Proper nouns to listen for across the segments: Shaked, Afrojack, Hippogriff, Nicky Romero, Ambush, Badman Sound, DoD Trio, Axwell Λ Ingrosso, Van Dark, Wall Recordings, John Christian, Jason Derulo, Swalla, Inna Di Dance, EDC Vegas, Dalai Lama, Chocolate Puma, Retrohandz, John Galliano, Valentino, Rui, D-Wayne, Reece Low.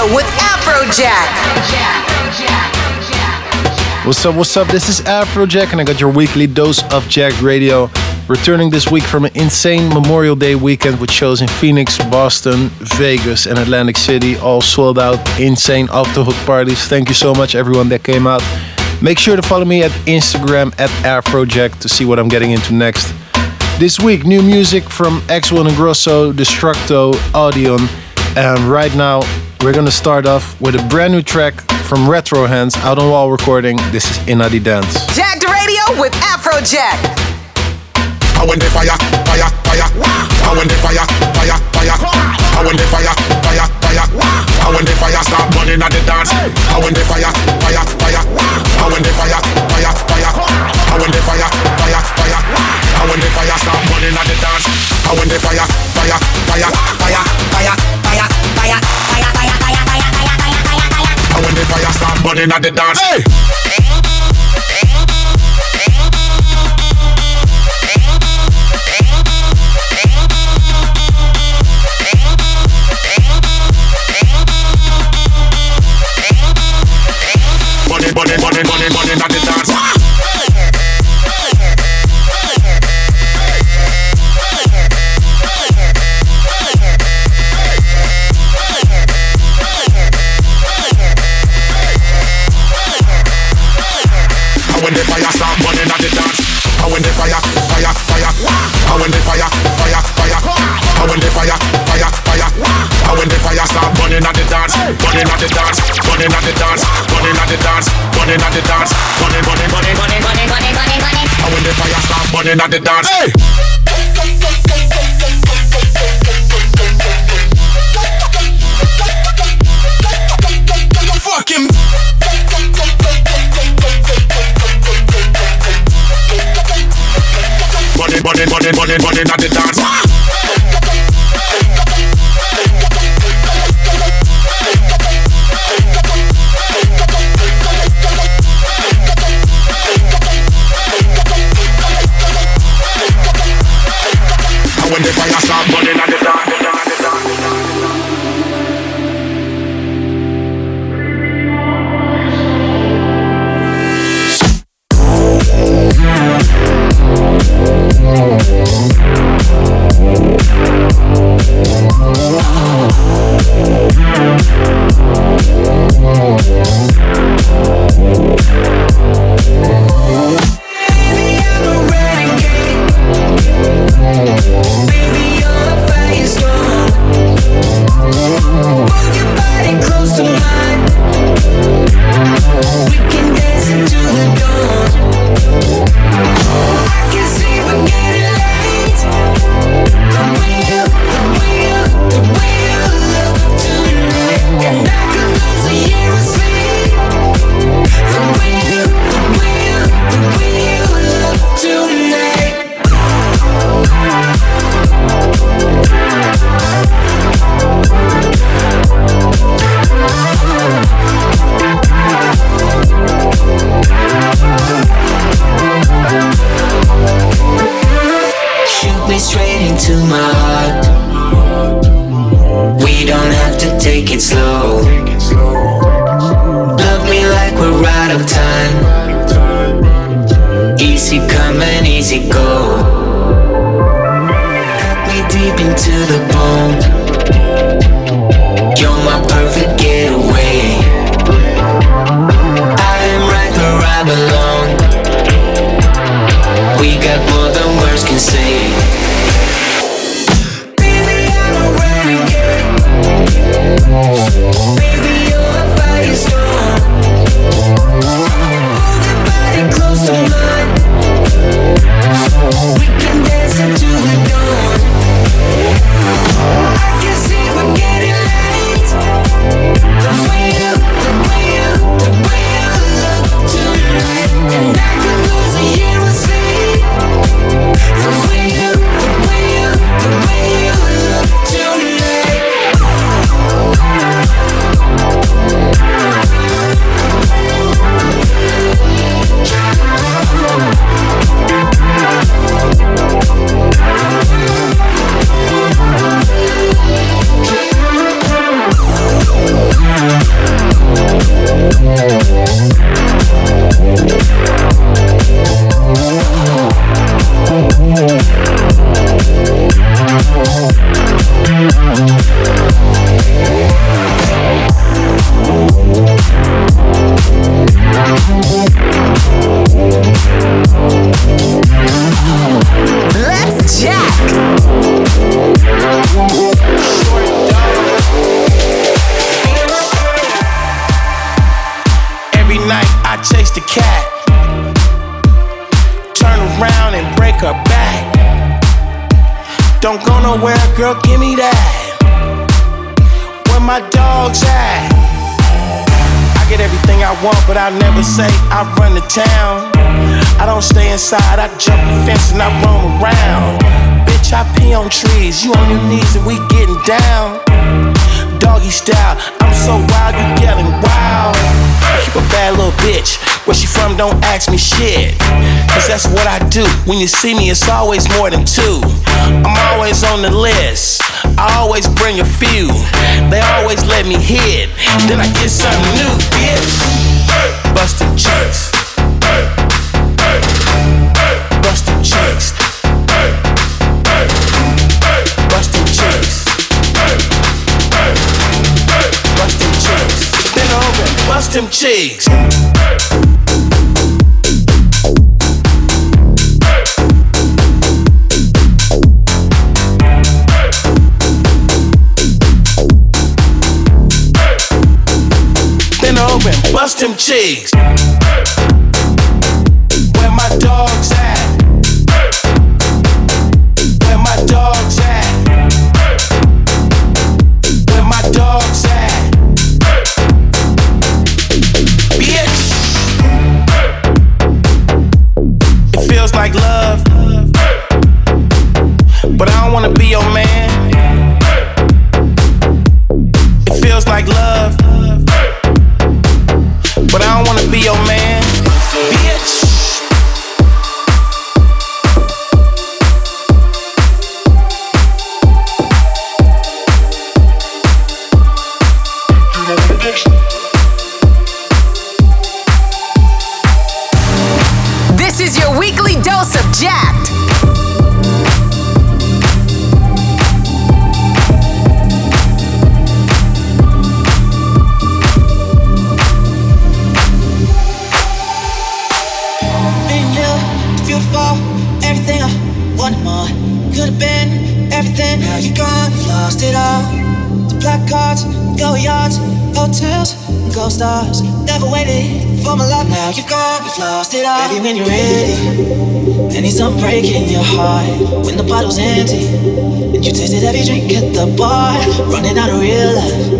Trio with Afrojack. What's up? This is Afrojack, and I got your weekly dose of Jack Radio. Returning this week from an insane Memorial Day weekend with shows in Phoenix, Boston, Vegas, and Atlantic City, all sold out, insane off-the-hook parties. Thank you so much, everyone that came out. Make sure to follow me at Instagram at Afrojack to see what I'm getting into next. This week, new music from Axwell Λ Ingrosso, Destructo, Audion, and right now we're gonna start off with a brand new track from Retrohandz out on Wall Recording. This is Inna Di Dance. Jack the Radio with Afrojack. I went the fire, fire, fire. I went the fire, fire, fire. I went the fire, fire, fire. I went the fire, start burning at the dance. I went the fire, fire, fire. I went the fire, fire, fire. I went the fire, fire, fire. I went the fire, start burning at the dance. I went the fire, fire, fire, fire, fire, fire, fire, fire, fire, fire, fire. I went the fire, start burning at the dance. Burning at the dance. I went the fire, start burning at the dance. I went the fire, fire, fire. I went the fire, fire, fire. I went the fire, fire, fire. I went the fire, start burning at the dance. Burning at the dance. Burning at the dance. Burning at the dance. Burning at the dance, burning, burning, burning, burning, burning, burning, burning, burning. I win the fire, start burning at the dance. Hey! Fuck him. Burning, burning, burning, burning, burning at the dance. Afrojack. Every night I chase the cat, turn around and break her back. Don't go nowhere, girl, give me that. Where my dog's at? I get everything I want, but I never say I run the town. I don't stay inside, I jump the fence and I roam around. Bitch, I pee on trees, you on your knees and we getting down. Doggy style, I'm so wild, you yelling wow. Keep a bad little bitch, where she from don't ask me shit. Cause that's what I do, when you see me it's always more than two. I'm always on the list, I always bring a few. They always let me hit, then I get something new, bitch. Bustin' chicks, bustin' chicks, bustin' chicks, bustin' chicks. Bend over and bust them cheeks. And bust them cheeks. Where my dog's at? Where my dog's at? Where my dog's at? Bitch! It feels like love, but I don't wanna be your man. It feels like love, but I don't wanna be your man, bitch. This is your weekly dose of Jacked. Stars. Never waited for my love, now you've gone, we've lost it all. Baby, when you're ready, then it's not breaking your heart. When the bottle's empty, and you tasted every drink at the bar. Running out of real life,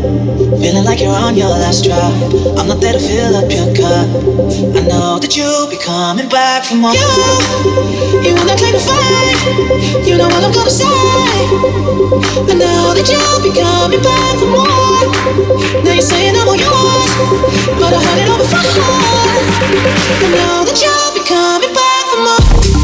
feeling like you're on your last drop. I'm not there to fill up your cup, I know that you'll be coming back for more. You wanna claim a fight, you know what I'm gonna say. I know that you'll be coming back for more. Now you're saying I'm all yours, but I heard it all before. I know that you'll be coming back for more. It's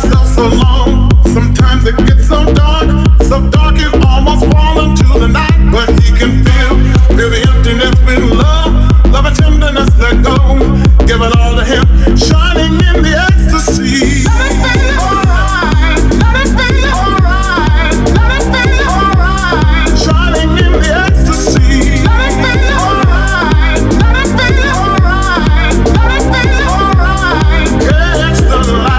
the light.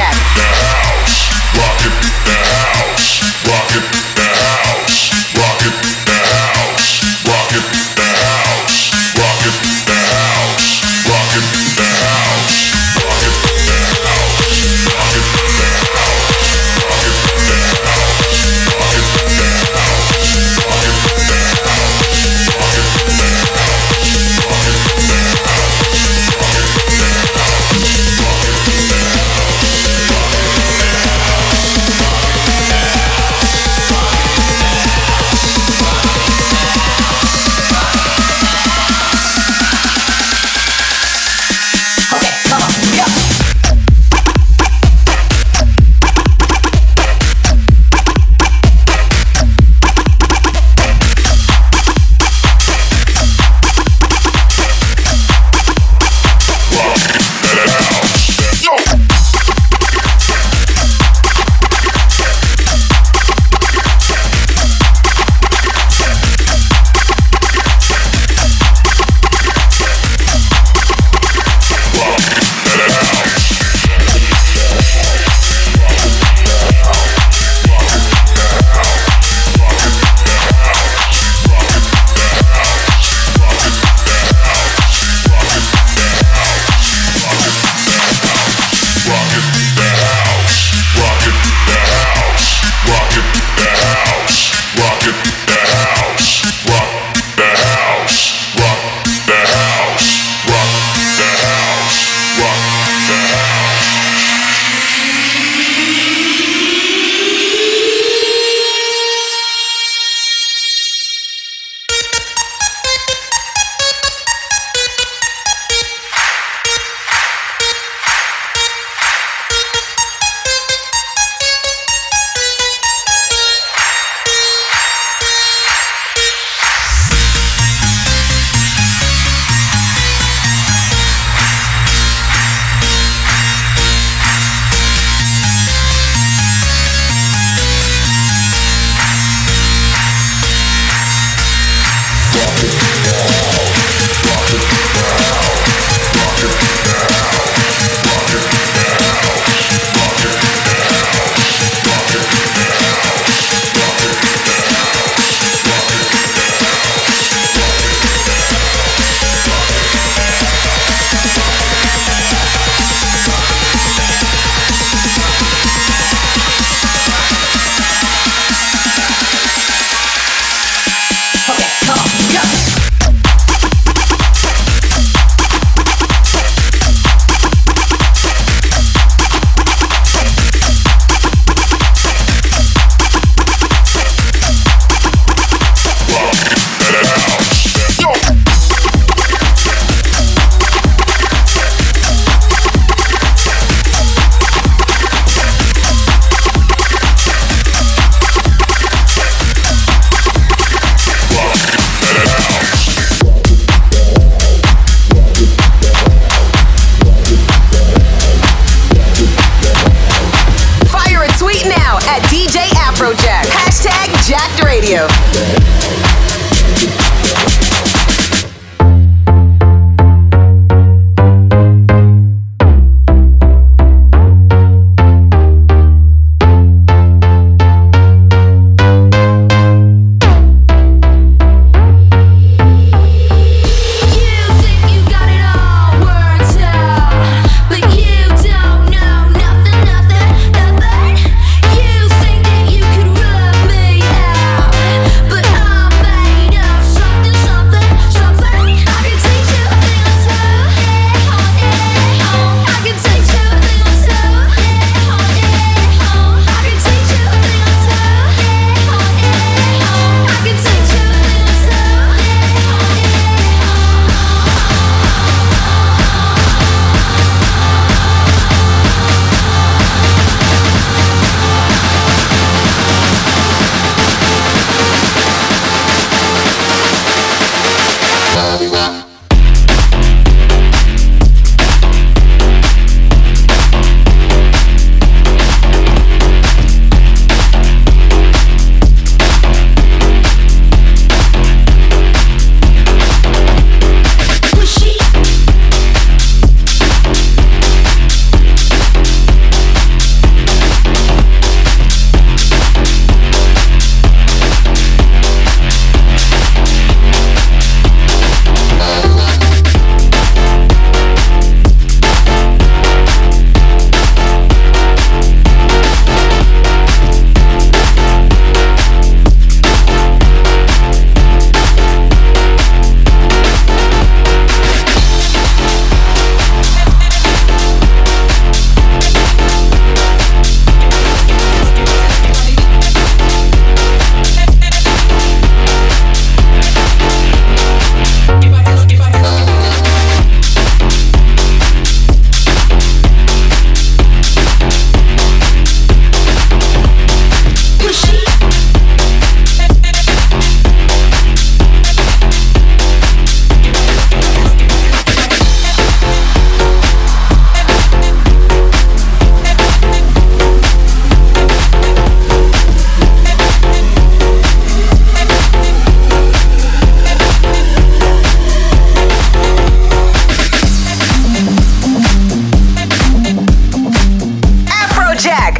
Afrojack. The house, rock it. The house, rock it. The house, rock it. The house, rock it. The house, rock it. The house, rock it. The house, rock it. The house, rock it. The house, rock it. The house, rock it. The house, rock it. The house, rock it. The house, rock it. But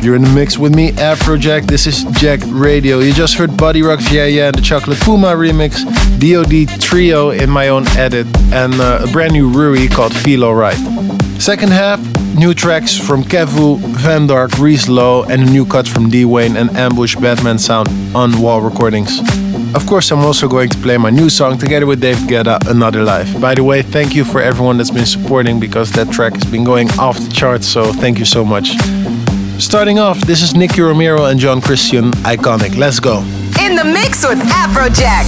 You're in the mix with me, Afrojack. This is Jack Radio. You just heard Buddy Rock, Yeah Yeah, and the Chocolate Puma remix, DoD Trio in my own edit, and a brand new Rui called Feel Alright. Second half, new tracks from Kevu, Van Dark, Reece Low, and a new cut from D-Wayne and Ambush, Badman Sound on Wall Recordings. Of course, I'm also going to play my new song together with David Guetta, Another Life. By the way, thank you for everyone that's been supporting, because that track has been going off the charts, so thank you so much. Starting off, this is Nicky Romero and John Christian, Iconic. Let's go. In the mix with Afrojack.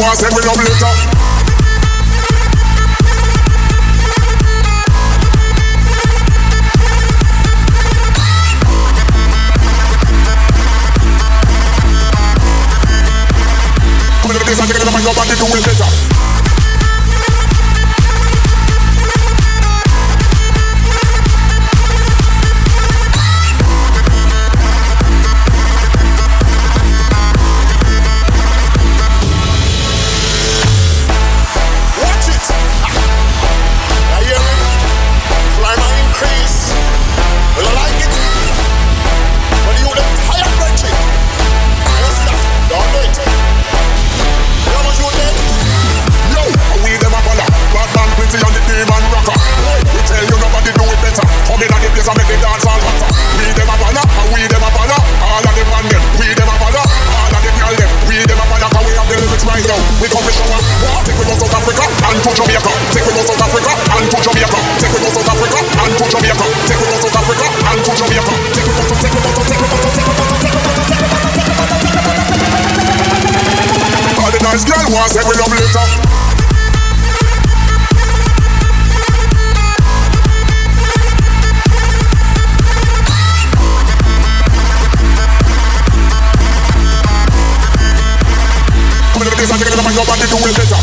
one said we love later. I'm taking the mic up and do it later. Watch it! I hear it. Fly my increase. Will I like it? When you the tire breaking. You see that? Don't wait. Badman pretty and the demon rocker. We tell you nobody do it better. Come in at the place and make the dance all hotter. We dem a banner, and we dem a banner. All of them man them, we dem a banner. All of them girl them, we dem a banner. Cause we have the lyrics right now. We come to show up. Take with us South Africa and to Jamaica. Take with us South Africa and to Jamaica. Take with us South Africa and to Jamaica. Take with us South Africa and to Jamaica. Take with us, take with us, take with us, take with us, take with us, take with us, take with us, take with us. All the nice girl wants every love later. I'm taking the mic up and do it later.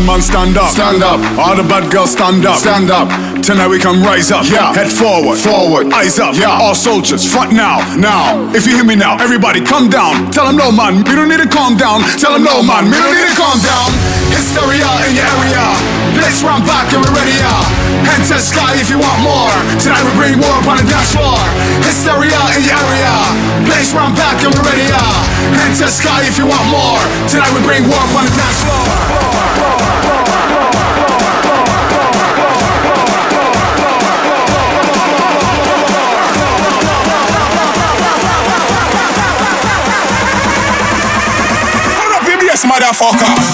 bad man stand up. Stand up. All the bad girls stand up. Stand up. Tonight we can rise up. Yeah. Head forward. Forward. Eyes up. Yeah. All soldiers. Front now. Now. If you hear me now, everybody come down. Tell them no man, we don't need to calm down. Tell them no man, we don't need to calm down. Hysteria in your area. Place round back and we're ready up. Head to the sky if you want more. Tonight we bring war upon the dance floor. Hysteria in your area. Place round back and we're ready up. Head to the sky if you want more. Tonight we bring war upon the dance floor. Turn up your bass, motherfucker.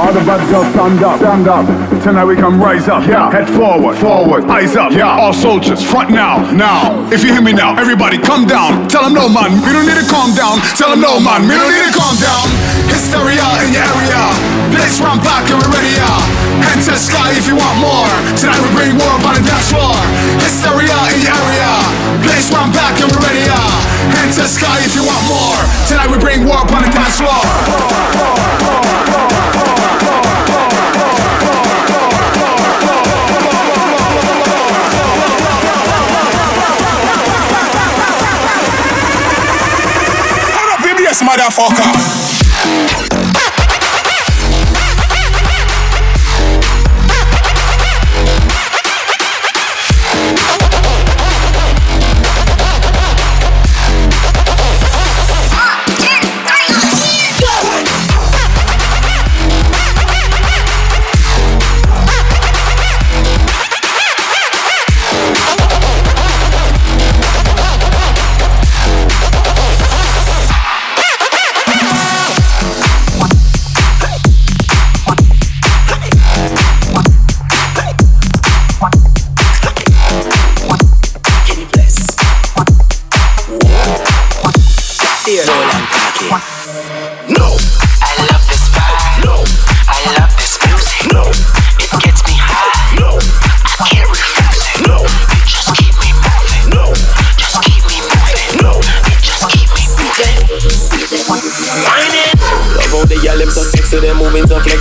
All the bad girls stand up, stand up. Tonight we can rise up, yeah. Head forward, forward. Eyes up, yeah. All soldiers, front now, now. If you hear me now, everybody come down. Tell them no man, we don't need to calm down. Tell them no man, we don't need to calm down. Hysteria in your area. Place round back and we're ready, yeah. Head to the sky if you want more. Tonight we bring war upon the dance floor. Hysteria in your area. Place round back and we're ready, yeah. Head to the sky if you want more. Tonight we bring war upon the dance floor. Motherfucker.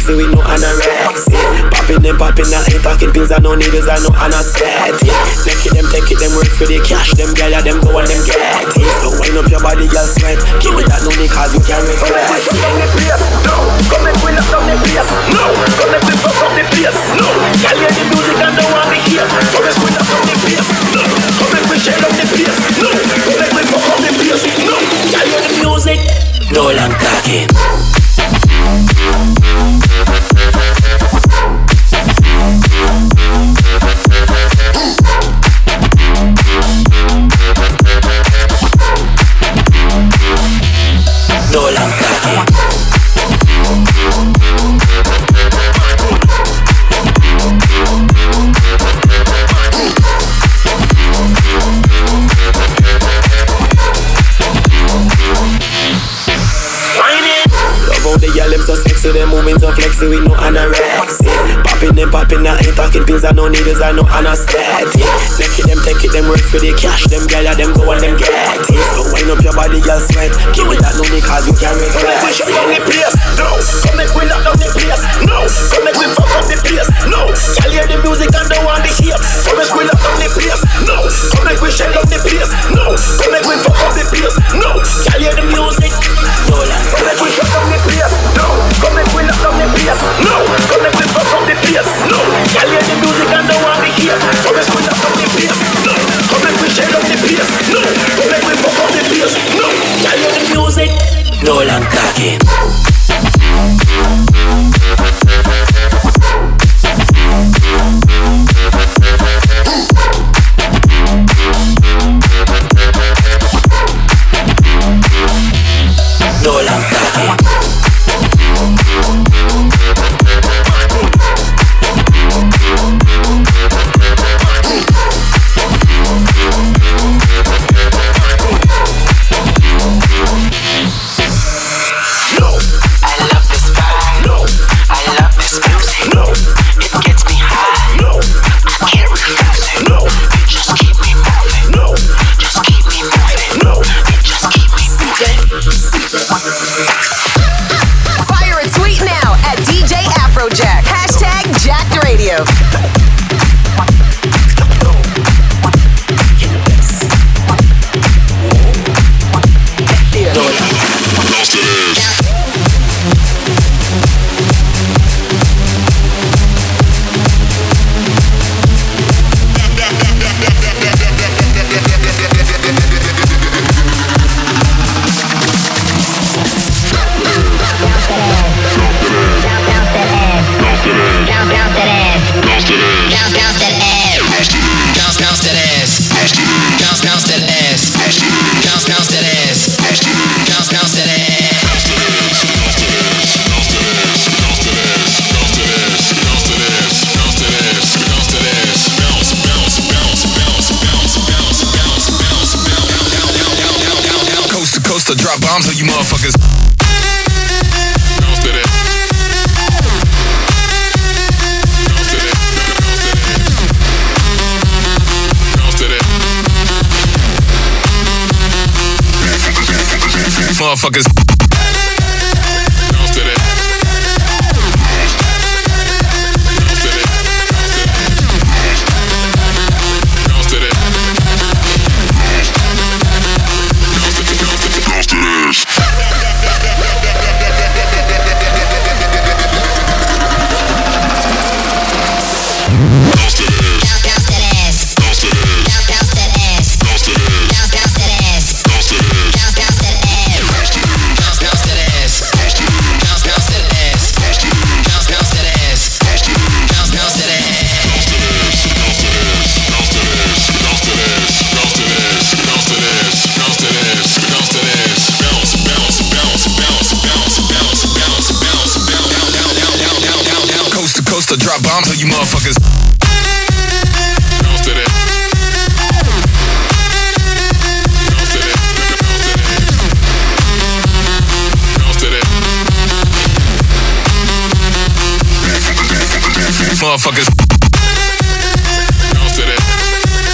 With no anorexia, popping them, ain't talking pins and no needles and no anesthetic. Take it, them work for the cash, them girl, yeah, them go and them get it. So wind up your body, girl, sweat. Give me that no me, cause you can't recollect. No, come make we lock down the place. No, come make we fuck up the place. No, girl, hear the music and don't want me here. Come make we lock down the place. No, come make we share up the place. No, come make we fuck up the place. No, girl, hear the music. No long talking. Flexing with no anorexia, popping them, ain't talking pins and no needles and no anesthetic. Take it them, work for the cash, them girl, yeah, them go and them get it. So wind up your body, girl, sweat. Give me that no me, cause you can't recollect. We shut down the place, no. Come make we lock down the place, no. Come make we fuck up the place, no. Y'all hear the music and don't want to hear. Come make we lock down the place, no. Come make we shut down the place, no. Come make we fuck up the place, no. Y'all hear the music, no. Come make we shut down the place, no. Come make we lock down the place, no. Come make we fuck up the place, no. Y'all hear the music and don't want to hear. Come make we lock down the place, no. Come make we shut down the place, no. Come make we fuck up the place, no. Y'all hear the music, no long talking. No long talking. to drop bombs on you motherfuckers. Bounce to that. Bounce to that. Bounce to that. Motherfuckers. Bounce to that. To drop bombs on you motherfuckers. Bounce to that. Bounce to that. Bounce to that. Bounce to that. Motherfuckers. Bounce to that. Bounce to that.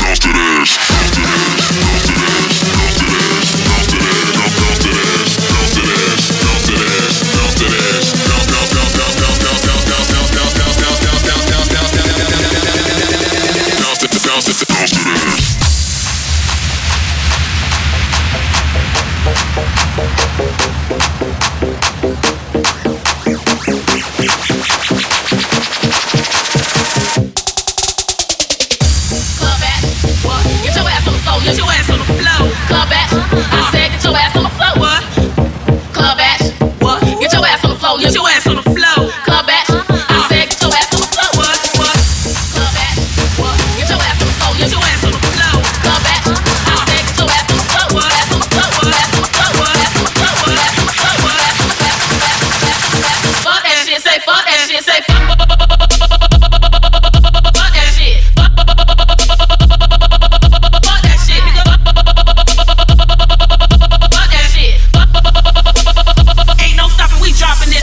Bounce to that. Ain't no stopping, we dropping it.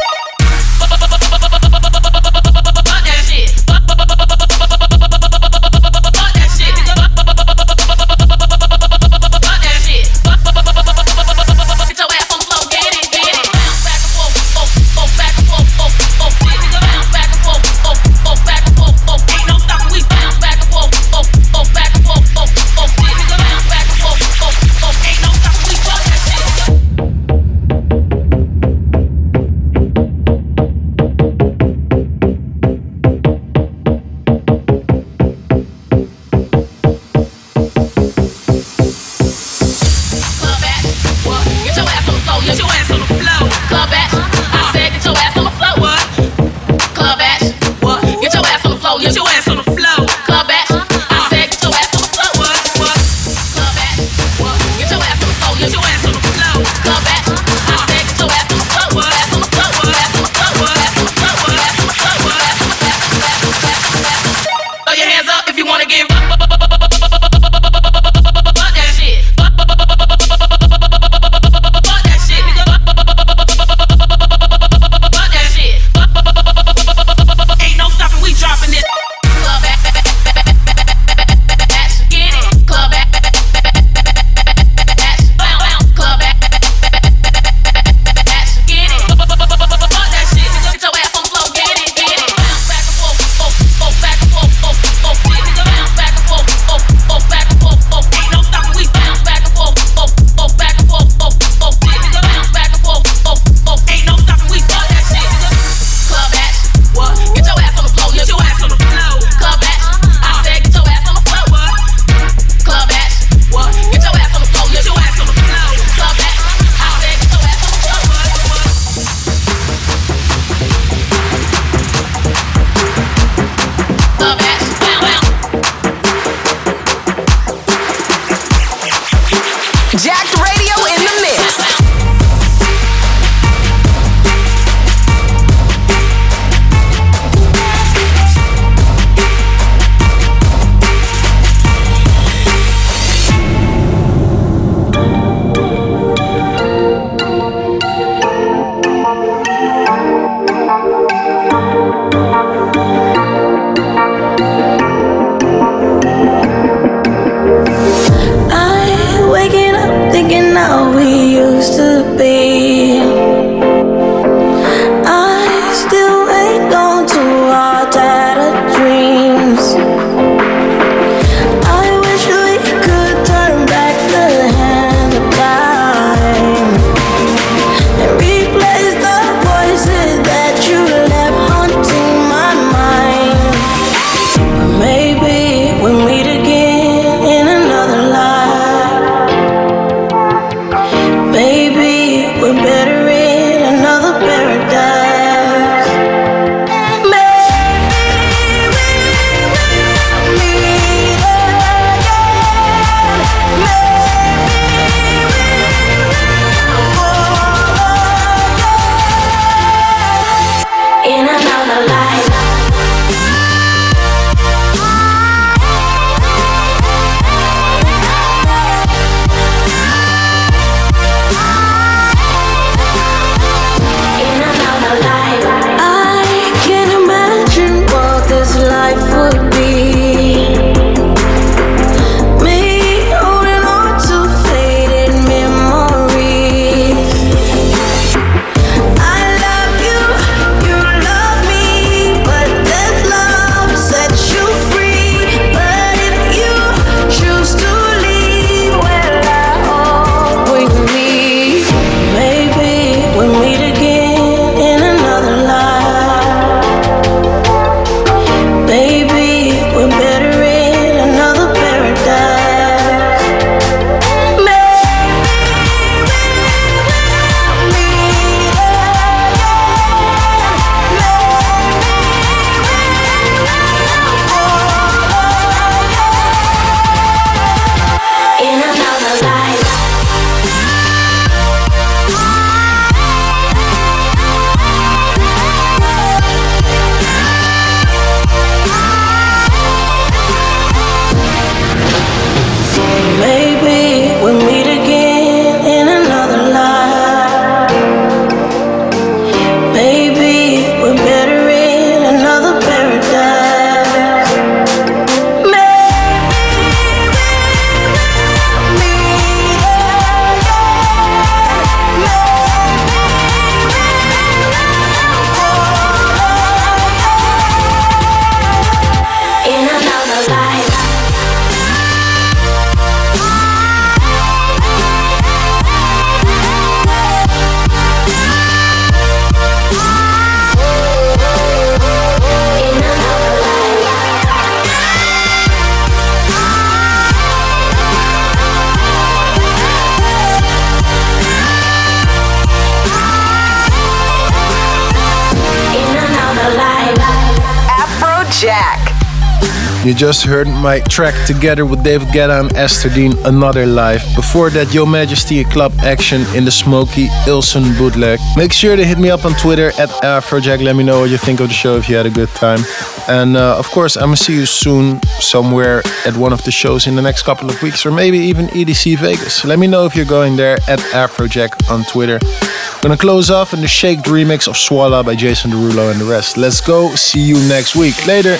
You just heard my track together with David Guetta and Ester Dean, Another Life. Before that, Yo Majesty, a club action in the Smoky Ilsen bootleg. Make sure to hit me up on Twitter at Afrojack. Let me know what you think of the show, if you had a good time. And of course, I'm going to see you soon somewhere at one of the shows in the next couple of weeks, or maybe even EDC Vegas. Let me know if you're going there at Afrojack on Twitter. I'm going to close off in the Shaked remix of Swalla by Jason Derulo and the rest. Let's go. See you next week. Later.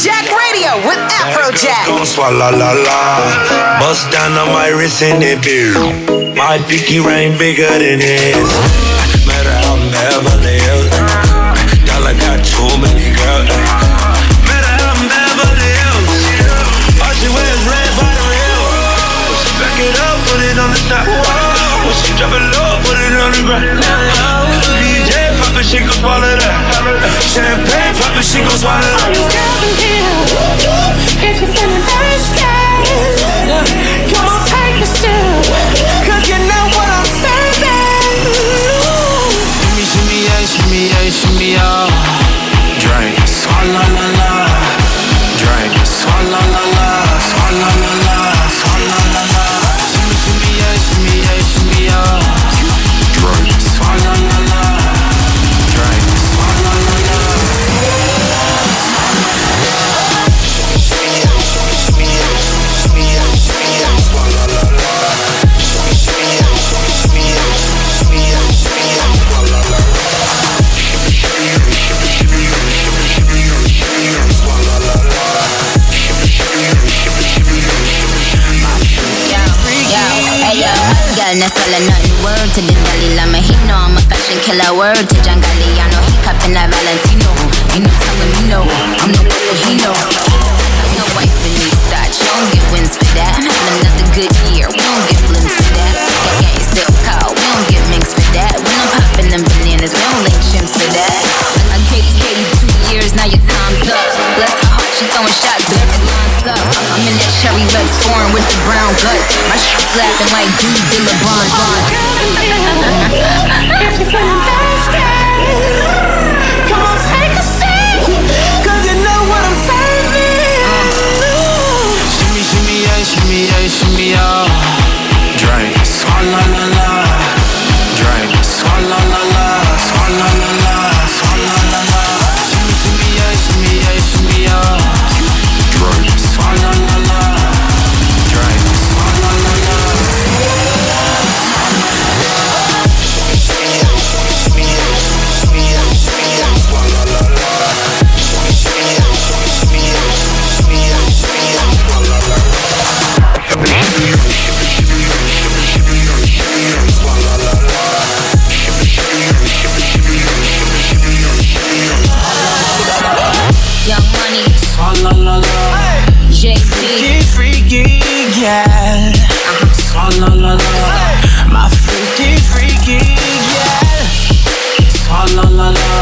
Jack Radio with Afrojack. Don't swalla la la. Bust down on my wrist in the beer. My pinky ring bigger than his. Matter how I'm Beverly Hills. Dollar got too many girls. Matter how I'm Beverly Hills. All she wears red bottom heels. Back it up, put it on the top. She drop it low, put it on the ground. DJ pop it, she gon' swallow that. Champagne pop it, she gon' swallow that. All you down here, if you're feeling thirsty, come on, take a sip, 'cause you know what I'm serving. Shimmy, shimmy, yeah, shimmy, yeah, shimmy, yeah. Drink, swalla la la. Drink, swalla la la, swalla la la, swalla la la. Shimmy, shimmy, yeah, shimmy, yeah, shimmy. and that's all or nothing. Word to the Dalai Lama, he know I'm a fashion killer. Word to John Galliano, he copping that Valentino. Ain't no telling me no, I'm no Filipino. I'm no wife in these thoughts, you don't get wins for that. Another good year, we don't get blimps for that. The gang still call, we don't get minks for that. When I'm popping them bananas, we don't link chimps for that. I gave you 2 years, now your time's up. Bless my heart, she throwing shots, every line's up. I'm in that cherry red scoring with the brown guts. My shit slapping like dude in the bond. If you're feeling thirsty, come on, take a seat, 'cause you know what I'm saving. Shimmy, shimmy, yeah, shimmy, yeah, shimmy, yeah. Drink, swalla la la. Drink, swalla la la, swalla la la, swalla la la. Shimmy, shimmy, yeah, shimmy, yeah, shimmy, yeah. Drink, swalla la la. La la la.